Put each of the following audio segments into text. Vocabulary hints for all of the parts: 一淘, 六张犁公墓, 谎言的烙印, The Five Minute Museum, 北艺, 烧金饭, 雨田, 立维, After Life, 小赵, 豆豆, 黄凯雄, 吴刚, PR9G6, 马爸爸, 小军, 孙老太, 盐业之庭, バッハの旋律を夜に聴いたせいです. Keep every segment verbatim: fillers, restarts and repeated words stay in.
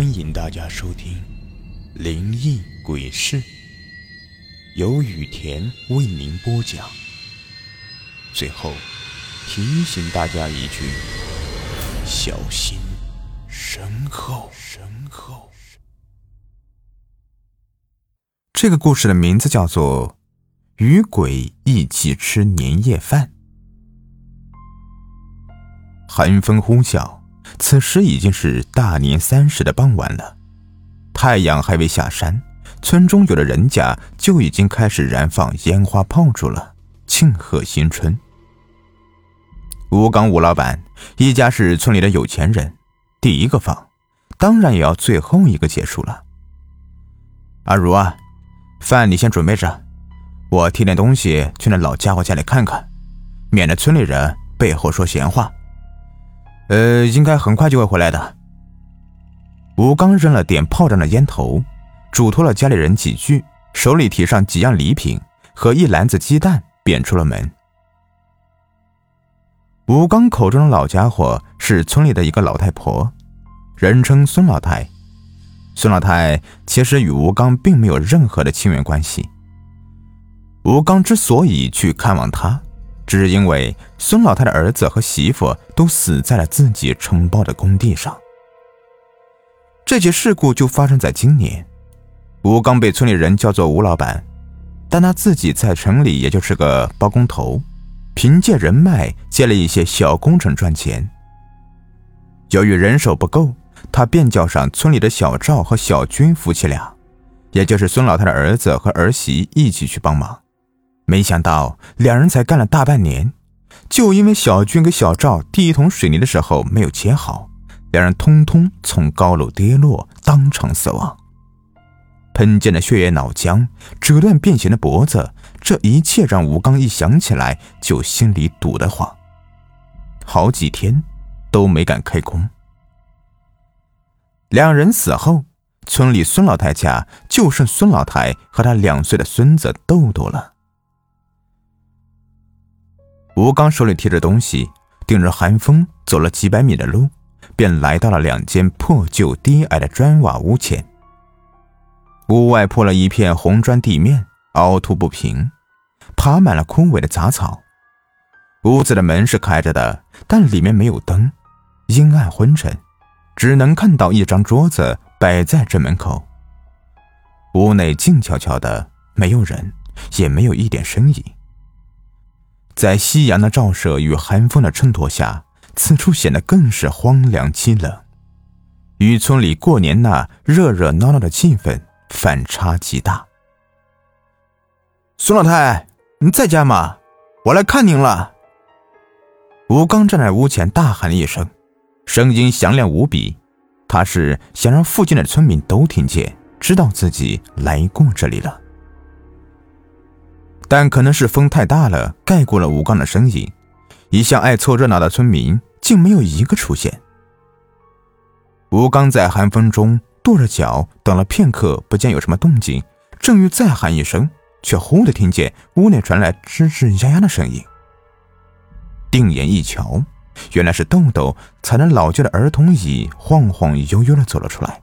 欢迎大家收听《灵异鬼事》，由雨田为您播讲。最后提醒大家一句，小心身后。这个故事的名字叫做《与鬼一起吃年夜饭》。寒风呼啸，此时已经是大年三十的傍晚了，太阳还未下山，村中有的人家就已经开始燃放烟花炮竹了，庆贺新春。吴刚吴老板一家是村里的有钱人，第一个放，当然也要最后一个结束了。阿如啊，饭你先准备着，我提点东西去那老家伙家里看看，免得村里人背后说闲话。呃，应该很快就会回来的。吴刚扔了点炮仗的烟头，嘱托了家里人几句，手里提上几样礼品和一篮子鸡蛋，便出了门。吴刚口中的老家伙是村里的一个老太婆，人称孙老太。孙老太其实与吴刚并没有任何的亲缘关系。吴刚之所以去看望她，只是因为孙老太的儿子和媳妇都死在了自己承包的工地上。这起事故就发生在今年，吴刚被村里人叫做吴老板，但他自己在城里也就是个包工头，凭借人脉接了一些小工程赚钱。由于人手不够，他便叫上村里的小赵和小军夫妻俩，也就是孙老太的儿子和儿媳一起去帮忙。没想到两人才干了大半年，就因为小军给小赵递一桶水泥的时候没有切好，两人通通从高楼跌落，当场死亡。喷溅的血液脑浆，折断变形的脖子，这一切让吴刚一想起来就心里堵得慌，好几天都没敢开工。两人死后，村里孙老太家就剩孙老太和她两岁的孙子豆豆了。吴刚手里提着东西，顶着寒风走了几百米的路，便来到了两间破旧低矮的砖瓦屋前。屋外铺了一片红砖地面，凹凸不平，爬满了枯萎的杂草。屋子的门是开着的，但里面没有灯，阴暗昏沉，只能看到一张桌子摆在正门口。屋内静悄悄的，没有人，也没有一点声音。在夕阳的照射与寒风的衬托下，此处显得更是荒凉凄冷，与村里过年那热热闹闹的气氛反差极大。孙老太，您在家吗？我来看您了。吴刚站在屋前大喊了一声，声音响亮无比，他是想让附近的村民都听见，知道自己来过这里了。但可能是风太大了，盖过了吴刚的身影，一向爱凑热闹的村民竟没有一个出现。吴刚在寒风中跺着脚，等了片刻不见有什么动静，正欲再喊一声，却忽地听见屋内传来吱吱呀呀的声音。定眼一瞧，原来是豆豆踩着老旧的儿童椅晃晃悠悠地走了出来。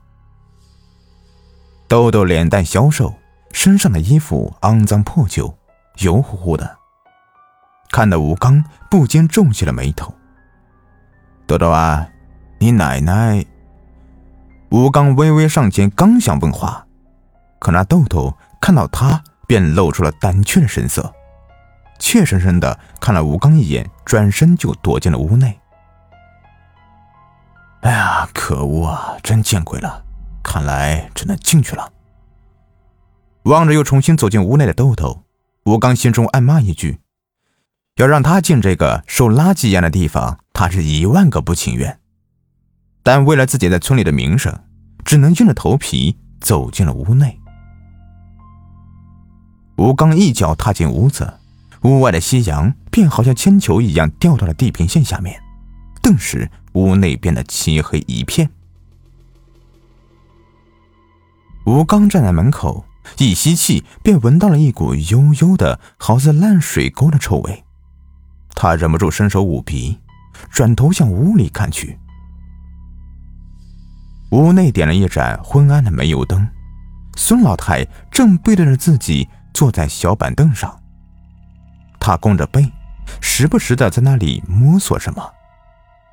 豆豆脸蛋消瘦，身上的衣服肮脏破旧，油乎乎的，看得吴刚不禁皱起了眉头。豆豆啊，你奶奶？吴刚微微上前，刚想问话，可那豆豆看到他便露出了胆怯的神色，怯生生的看了吴刚一眼，转身就躲进了屋内。哎呀，可恶啊，真见鬼了，看来只能进去了。望着又重新走进屋内的豆豆，吴刚心中暗骂一句，要让他进这个收垃圾一样的地方，他是一万个不情愿，但为了自己在村里的名声，只能硬着头皮走进了屋内。吴刚一脚踏进屋子，屋外的夕阳便好像铅球一样掉到了地平线下面，顿时屋内变得漆黑一片。吴刚站在门口，一吸气便闻到了一股悠悠的好似烂水沟的臭味，他忍不住伸手捂鼻，转头向屋里看去。屋内点了一盏昏暗的煤油灯，孙老太正背对着自己坐在小板凳上，她弓着背，时不时的在那里摸索什么，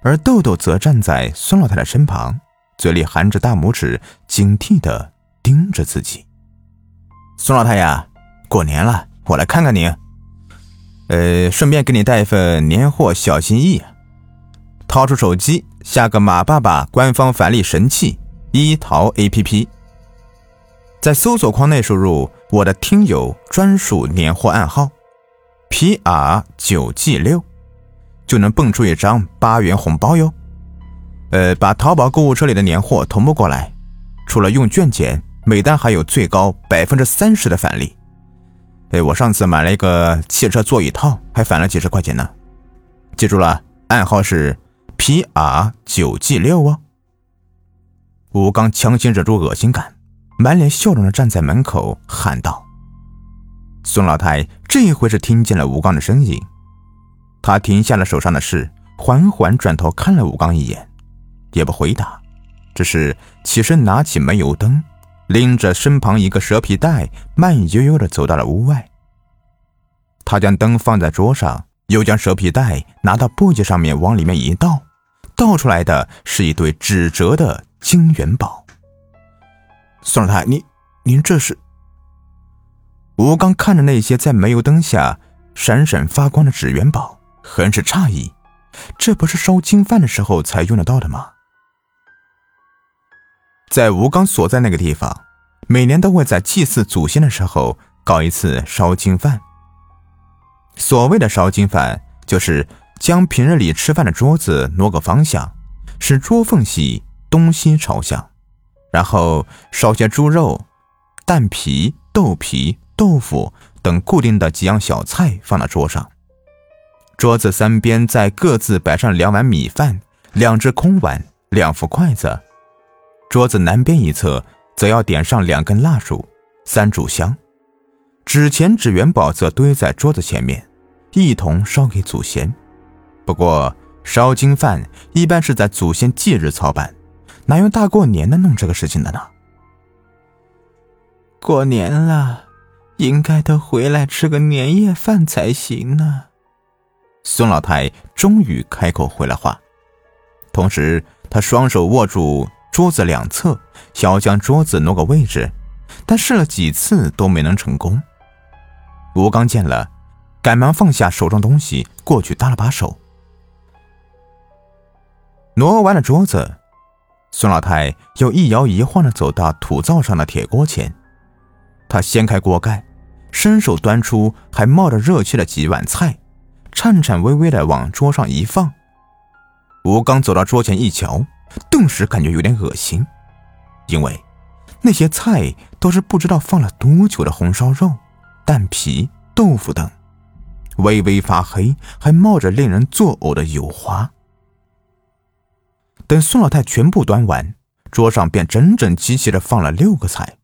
而豆豆则站在孙老太的身旁，嘴里含着大拇指，警惕的盯着自己。孙老太呀，过年了，我来看看您，呃，顺便给你带一份年货小心意。掏出手机，下个马爸爸官方返利神器一淘 A P P， 在搜索框内输入我的听友专属年货暗号 P R 九 G 六， 就能蹦出一张八元红包哟。呃，把淘宝购物车里的年货同步过来，除了用券减，每单还有最高 百分之三十 的返利。哎，我上次买了一个汽车座椅套，还返了几十块钱呢。记住了，暗号是P R 九 G 六 哦。吴刚强行忍住恶心感，满脸笑容地站在门口喊道。孙老太这一回是听见了吴刚的声音，她停下了手上的事，缓缓转头看了吴刚一眼，也不回答，只是起身拿起煤油灯，拎着身旁一个蛇皮袋，慢悠悠地走到了屋外。她将灯放在桌上，又将蛇皮袋拿到簸箕上面往里面一倒，倒出来的是一堆纸折的金元宝。孙老太，您您这是？吴刚看着那些在煤油灯下闪闪发光的纸元宝，很是诧异，这不是烧金饭的时候才用得到的吗？在吴刚所在那个地方，每年都会在祭祀祖先的时候搞一次烧金饭。所谓的烧金饭，就是将平日里吃饭的桌子挪个方向，使桌缝隙东西朝向，然后烧些猪肉、蛋皮、豆皮、豆腐等固定的几样小菜放到桌上，桌子三边再各自摆上两碗米饭、两只空碗、两副筷子，桌子南边一侧则要点上两根蜡烛、三炷香，纸钱纸元宝则堆在桌子前面，一同烧给祖先。不过烧金饭一般是在祖先忌日操办，哪有大过年的弄这个事情的呢？过年了，应该都回来吃个年夜饭才行呢。孙老太终于开口回了话，同时她双手握住桌子两侧，想要将桌子挪个位置，但试了几次都没能成功。吴刚见了，赶忙放下手中东西，过去搭了把手。挪完了桌子，孙老太又一摇一晃地走到土灶上的铁锅前，她掀开锅盖，伸手端出还冒着热气的几碗菜，颤颤巍巍地往桌上一放。吴刚走到桌前一瞧，顿时感觉有点恶心，因为那些菜都是不知道放了多久的红烧肉、蛋皮、豆腐等，微微发黑，还冒着令人作呕的油花。等孙老太全部端完，桌上便整整齐齐地放了六个菜。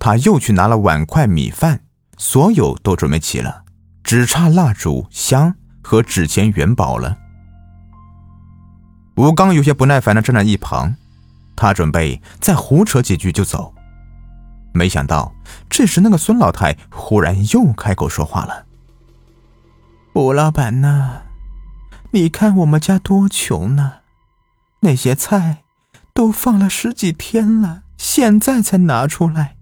她又去拿了碗筷、米饭，所有都准备齐了，只差蜡烛、香和纸钱元宝了。吴刚有些不耐烦地站在一旁，他准备再胡扯几句就走，没想到这时那个孙老太忽然又开口说话了。吴老板呐，你看我们家多穷呢，那些菜都放了十几天了，现在才拿出来，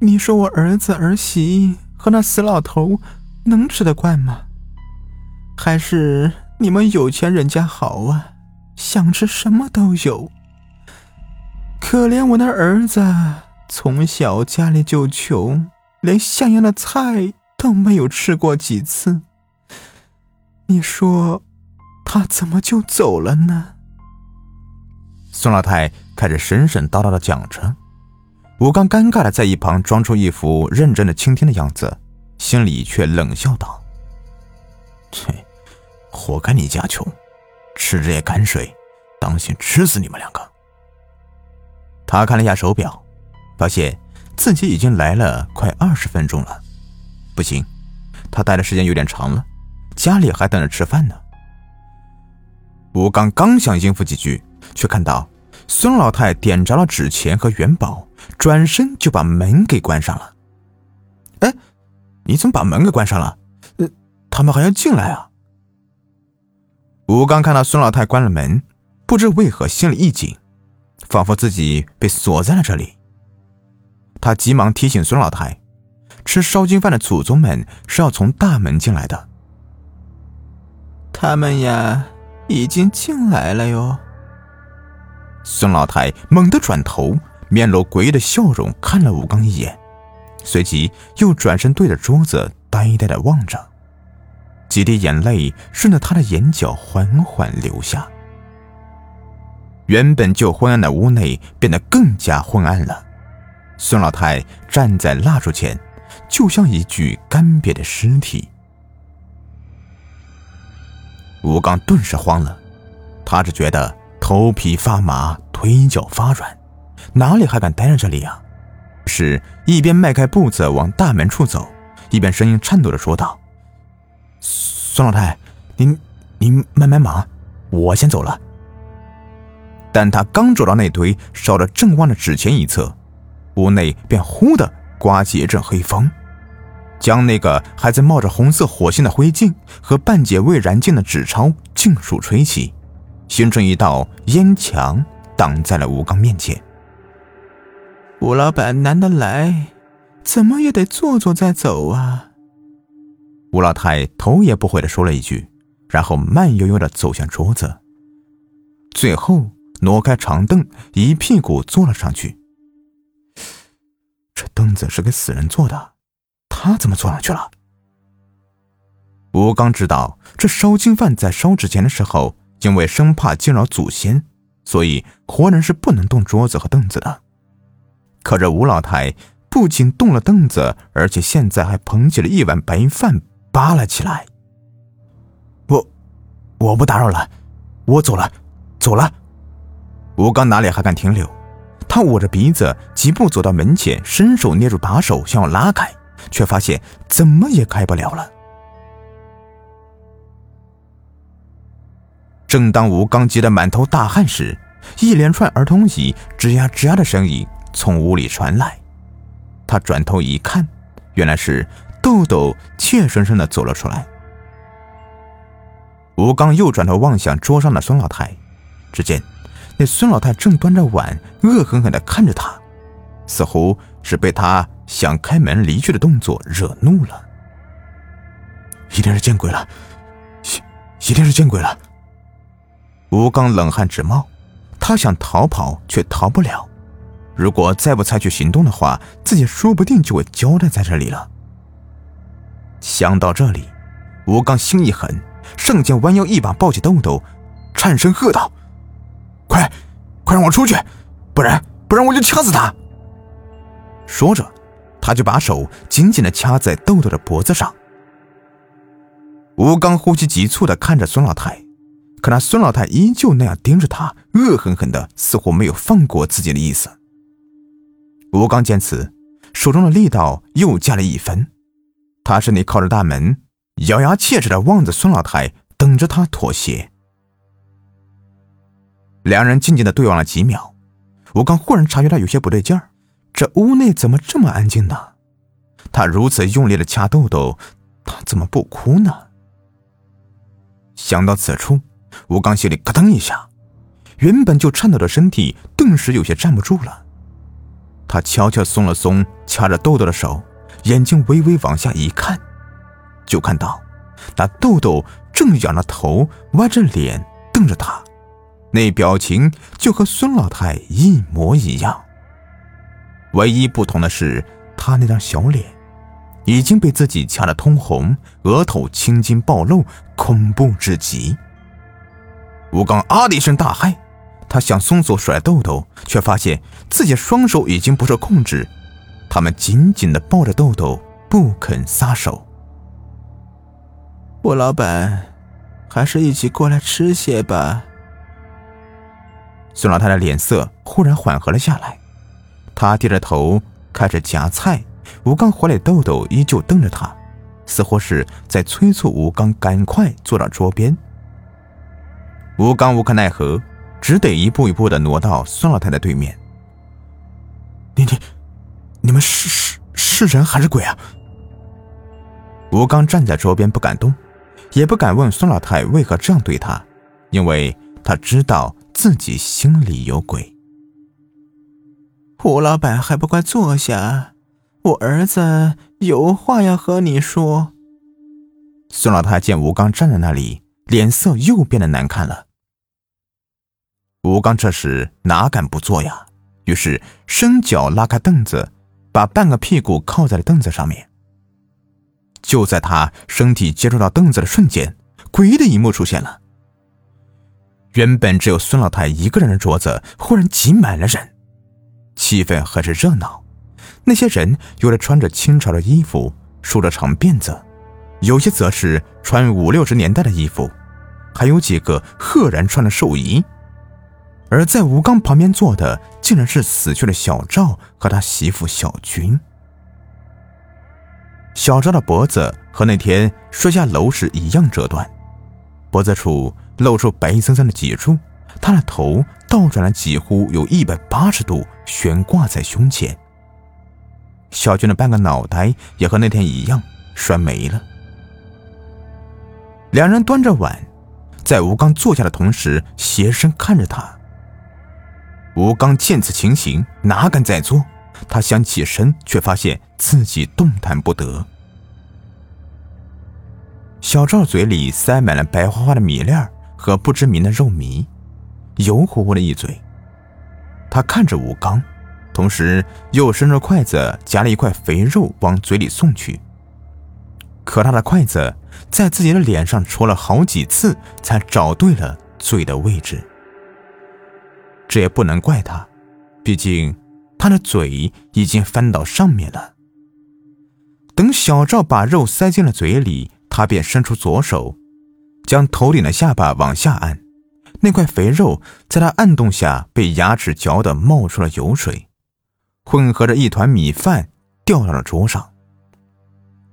你说我儿子儿媳和那死老头能吃得惯吗？还是你们有钱人家好啊，想吃什么都有。可怜我那儿子，从小家里就穷，连像样的菜都没有吃过几次，你说他怎么就走了呢？孙老太开始神神叨叨地讲着，吴刚尴尬地在一旁装出一副认真的倾听的样子，心里却冷笑道：切，活该你家穷，吃这些泔水，当心吃死你们两个。他看了一下手表，发现自己已经来了快二十分钟了。不行，他待的时间有点长了，家里还等着吃饭呢。吴刚刚想应付几句，却看到孙老太点着了纸钱和元宝，转身就把门给关上了。哎，你怎么把门给关上了？呃，他们还要进来啊？吴刚看到孙老太关了门，不知为何心里一紧，仿佛自己被锁在了这里。他急忙提醒孙老太，吃烧金饭的祖宗们是要从大门进来的。他们呀，已经进来了哟。孙老太猛地转头，面露诡异的笑容看了吴刚一眼，随即又转身对着桌子呆呆地望着，几滴眼泪顺着他的眼角缓缓流下。原本就昏暗的屋内变得更加昏暗了。孙老太站在蜡烛前，就像一具干瘪的尸体。吴刚顿时慌了，他只觉得头皮发麻，腿脚发软，哪里还敢待在这里啊？是一边迈开步子往大门处走，一边声音颤抖着说道：“孙老太，您您慢慢忙，我先走了。”但他刚走到那堆烧得正旺的纸钱一侧，屋内便忽地刮起一阵黑风，将那个还在冒着红色火星的灰烬和半截未燃尽的纸钞尽数吹起，形成一道烟墙挡在了吴刚面前。吴老板难得来，怎么也得坐坐再走啊。吴老太头也不回地说了一句，然后慢悠悠地走向桌子，最后挪开长凳，一屁股坐了上去。这凳子是给死人坐的，他怎么坐上去了？吴刚知道，这烧金饭在烧纸钱的时候，因为生怕惊扰祖先，所以活人是不能动桌子和凳子的。可这吴老太不仅动了凳子，而且现在还捧起了一碗白饭扒了起来。我我不打扰了，我走了走了。吴刚哪里还敢停留，他捂着鼻子疾步走到门前，伸手捏住把手想要拉开，却发现怎么也开不了了。正当吴刚急得满头大汗时，一连串儿童椅吱呀吱呀的声音从屋里传来。他转头一看，原来是豆豆怯生生地走了出来。吴刚又转头望向桌上的孙老太，只见那孙老太正端着碗恶狠狠地看着他，似乎是被他想开门离去的动作惹怒了。一定是见鬼了，一定是见鬼了。吴刚冷汗直冒，他想逃跑却逃不了，如果再不采取行动的话，自己说不定就会交代在这里了。想到这里，吴刚心一狠，上前弯腰一把抱起豆豆，颤声喝道：“快快让我出去，不然不然我就掐死他！”说着，他就把手紧紧地掐在豆豆的脖子上。吴刚呼吸急促地看着孙老太，可那孙老太依旧那样盯着他，恶狠狠的，似乎没有放过自己的意思。吴刚见此，手中的力道又加了一分，他身体靠着大门，咬牙切齿地望着孙老太，等着他妥协。两人静静地对望了几秒，吴刚忽然察觉到有些不对劲儿，这屋内怎么这么安静呢？他如此用力地掐豆豆，他怎么不哭呢？想到此处，吴刚心里咯噔一下，原本就颤抖的身体顿时有些站不住了。他悄悄松了松掐着豆豆的手，眼睛微微往下一看，就看到那豆豆正仰着头歪着脸瞪着他，那表情就和孙老太一模一样，唯一不同的是他那张小脸已经被自己掐得通红，额头青筋暴露，恐怖至极。吴刚啊的一声大骇，他想松手甩豆豆，却发现自己双手已经不受控制，他们紧紧地抱着豆豆不肯撒手。吴老板，还是一起过来吃些吧。孙老太的脸色忽然缓和了下来，他低着头开始夹菜，吴刚怀里豆豆依旧瞪着他，似乎是在催促吴刚赶快坐到桌边。吴刚无可奈何，只得一步一步地挪到孙老太太对面。你你你们是是是人还是鬼啊？吴刚站在桌边不敢动，也不敢问孙老太为何这样对他，因为他知道自己心里有鬼。胡老板还不快坐下，我儿子有话要和你说。孙老太见吴刚站在那里，脸色又变得难看了。吴刚这时哪敢不坐呀，于是伸脚拉开凳子，把半个屁股靠在了凳子上面。就在他身体接触到凳子的瞬间，诡异的一幕出现了。原本只有孙老太一个人的桌子忽然挤满了人，气氛很是热闹。那些人有的穿着清朝的衣服，梳着长辫子，有些则是穿五六十年代的衣服，还有几个赫然穿着寿衣。而在吴刚旁边坐的竟然是死去的小赵和他媳妇小军。小赵的脖子和那天摔下楼时一样折断，脖子处露出白森森的脊柱，他的头倒转了几乎有一百八十度，悬挂在胸前。小军的半个脑袋也和那天一样摔没了。两人端着碗，在吴刚坐下的同时斜身看着他。吴刚见此情形，哪敢再坐？他想起身，却发现自己动弹不得。小赵嘴里塞满了白花花的米粒和不知名的肉糜，油乎乎的一嘴。他看着吴刚，同时又伸着筷子夹了一块肥肉往嘴里送去。可他的筷子在自己的脸上戳了好几次，才找对了嘴的位置。这也不能怪他，毕竟他的嘴已经翻到上面了。等小赵把肉塞进了嘴里，他便伸出左手，将头顶的下巴往下按，那块肥肉在他按动下被牙齿嚼得冒出了油水，混合着一团米饭掉到了桌上。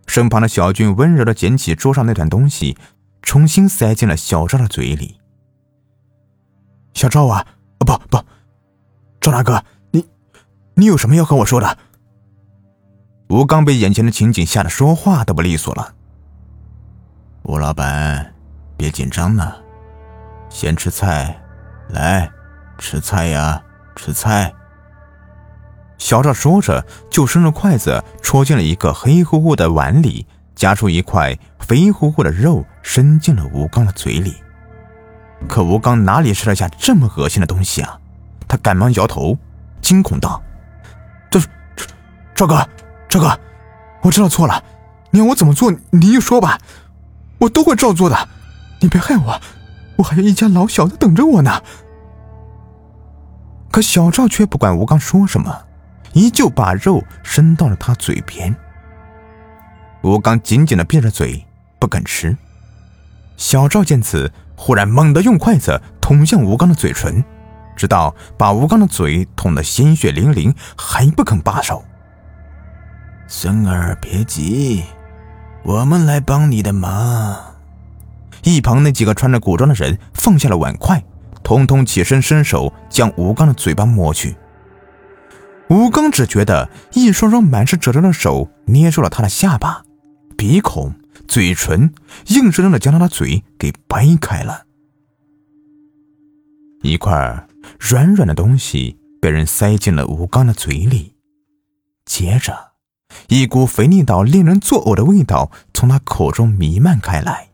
身旁的小军温柔地捡起桌上那团东西，重新塞进了小赵的嘴里。小赵啊，不不，赵大哥，你有什么要和我说的？吴刚被眼前的情景吓得说话都不利索了。吴老板，别紧张呢，先吃菜，来，吃菜呀，吃菜。小赵说着，就伸着筷子戳进了一个黑乎乎的碗里，夹出一块肥乎乎的肉，伸进了吴刚的嘴里。可吴刚哪里吃得下这么恶心的东西啊？他赶忙摇头，惊恐道：赵哥，赵哥，我知道错了，你要我怎么做，你就说吧，我都会照做的，你别害我，我还有一家老小在等着我呢。可小赵却不管吴刚说什么，依旧把肉伸到了他嘴边。吴刚紧紧地闭着嘴，不肯吃。小赵见此，忽然猛地用筷子捅向吴刚的嘴唇，直到把吴刚的嘴捅得鲜血淋淋，还不肯罢手。孙儿别急，我们来帮你的忙。一旁那几个穿着古装的人放下了碗筷，统统起身伸手将吴刚的嘴巴摸去。吴刚只觉得一双双满是褶皱的手捏住了他的下巴、鼻孔、嘴唇，硬生生的将他的嘴给掰开了。一块软软的东西被人塞进了吴刚的嘴里，接着一股肥腻到令人作呕的味道从他口中弥漫开来，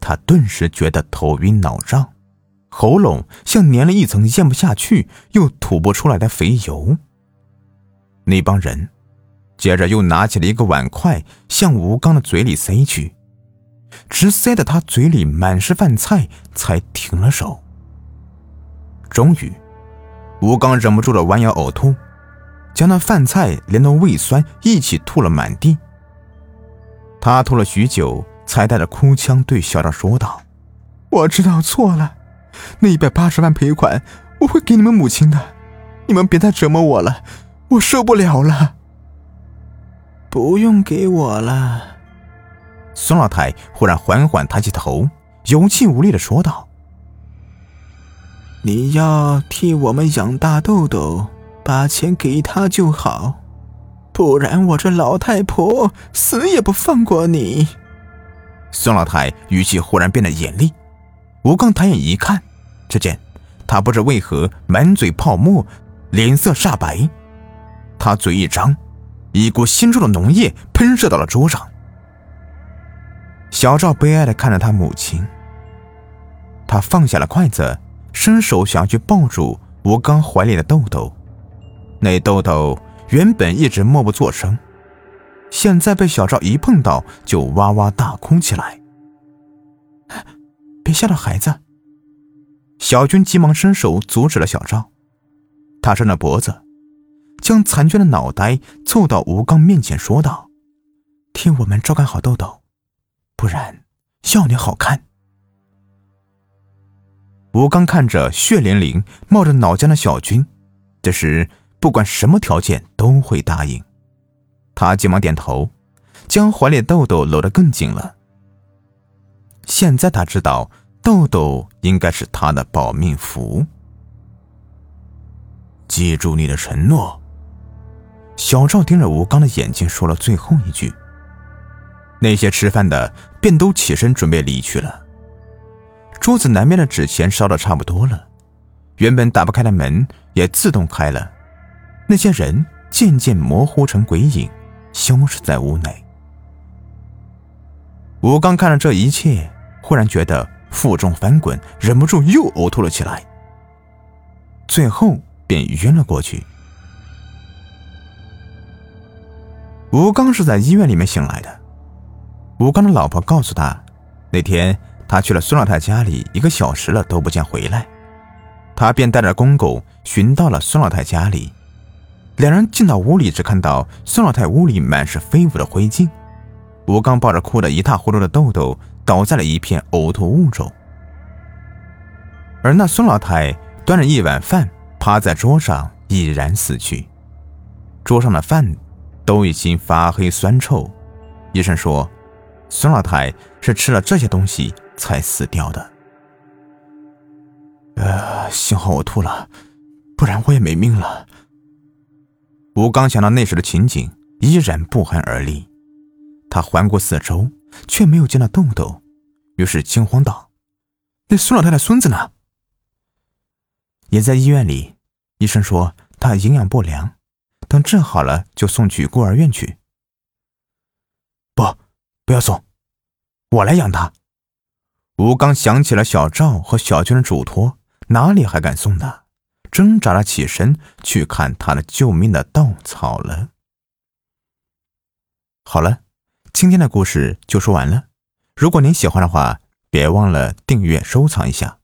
他顿时觉得头晕脑胀，喉咙像粘了一层咽不下去又吐不出来的肥油。那帮人接着又拿起了一个碗筷向吴刚的嘴里塞去，直塞得他嘴里满是饭菜才停了手。终于，吴刚忍不住的弯腰呕吐，将那饭菜连同胃酸一起吐了满地。他吐了许久，才带着哭腔对小赵说道：我知道错了，那一百八十万赔款我会给你们母亲的，你们别再折磨我了，我受不了了。不用给我了。孙老太忽然缓缓抬起头，有气无力地说道。你要替我们养大豆豆，把钱给他就好，不然我这老太婆死也不放过你。”孙老太语气忽然变得严厉。吴刚抬眼一看，只见他不知为何满嘴泡沫，脸色煞白。他嘴一张，一股新出的浓液喷射到了桌上。小赵悲哀地看着他母亲，他放下了筷子，伸手想要去抱住吴刚怀里的豆豆。那豆豆原本一直默不作声，现在被小赵一碰到就哇哇大哭起来。“别吓到孩子！”小军急忙伸手阻止了小赵，他伸了脖子，将残缺的脑袋凑到吴刚面前说道：“替我们照看好豆豆，不然要你好看。”吴刚看着血淋淋冒着脑浆的小军，这时不管什么条件都会答应。他急忙点头，将怀里的豆豆搂得更紧了。现在他知道豆豆应该是他的保命符。“记住你的承诺。”小赵盯着吴刚的眼睛说了最后一句。那些吃饭的便都起身准备离去了。桌子南边的纸钱烧得差不多了，原本打不开的门也自动开了。那些人渐渐模糊成鬼影，消失在屋内。吴刚看了这一切，忽然觉得腹中翻滚，忍不住又呕吐了起来，最后便晕了过去。吴刚是在医院里面醒来的。吴刚的老婆告诉他，那天他去了孙老太家里一个小时了都不见回来，他便带着公狗寻到了孙老太家里。两人进到屋里，只看到孙老太屋里满是飞舞的灰烬。吴刚抱着哭得一塌糊涂的豆豆倒在了一片呕吐物中，而那孙老太端着一碗饭趴在桌上已然死去。桌上的饭都已经发黑酸臭，医生说孙老太是吃了这些东西才死掉的。呃，幸好我吐了，不然我也没命了。吴刚想到那时的情景，依然不寒而栗。他环顾四周，却没有见到豆豆，于是惊慌道：“那孙老太太孙子呢？”也在医院里，医生说他营养不良，等治好了就送去孤儿院去。不，不要送，我来养他。吴刚想起了小赵和小军的嘱托，哪里还敢送他？挣扎着起身去看他的救命的稻草了。好了，今天的故事就说完了。如果您喜欢的话，别忘了订阅收藏一下。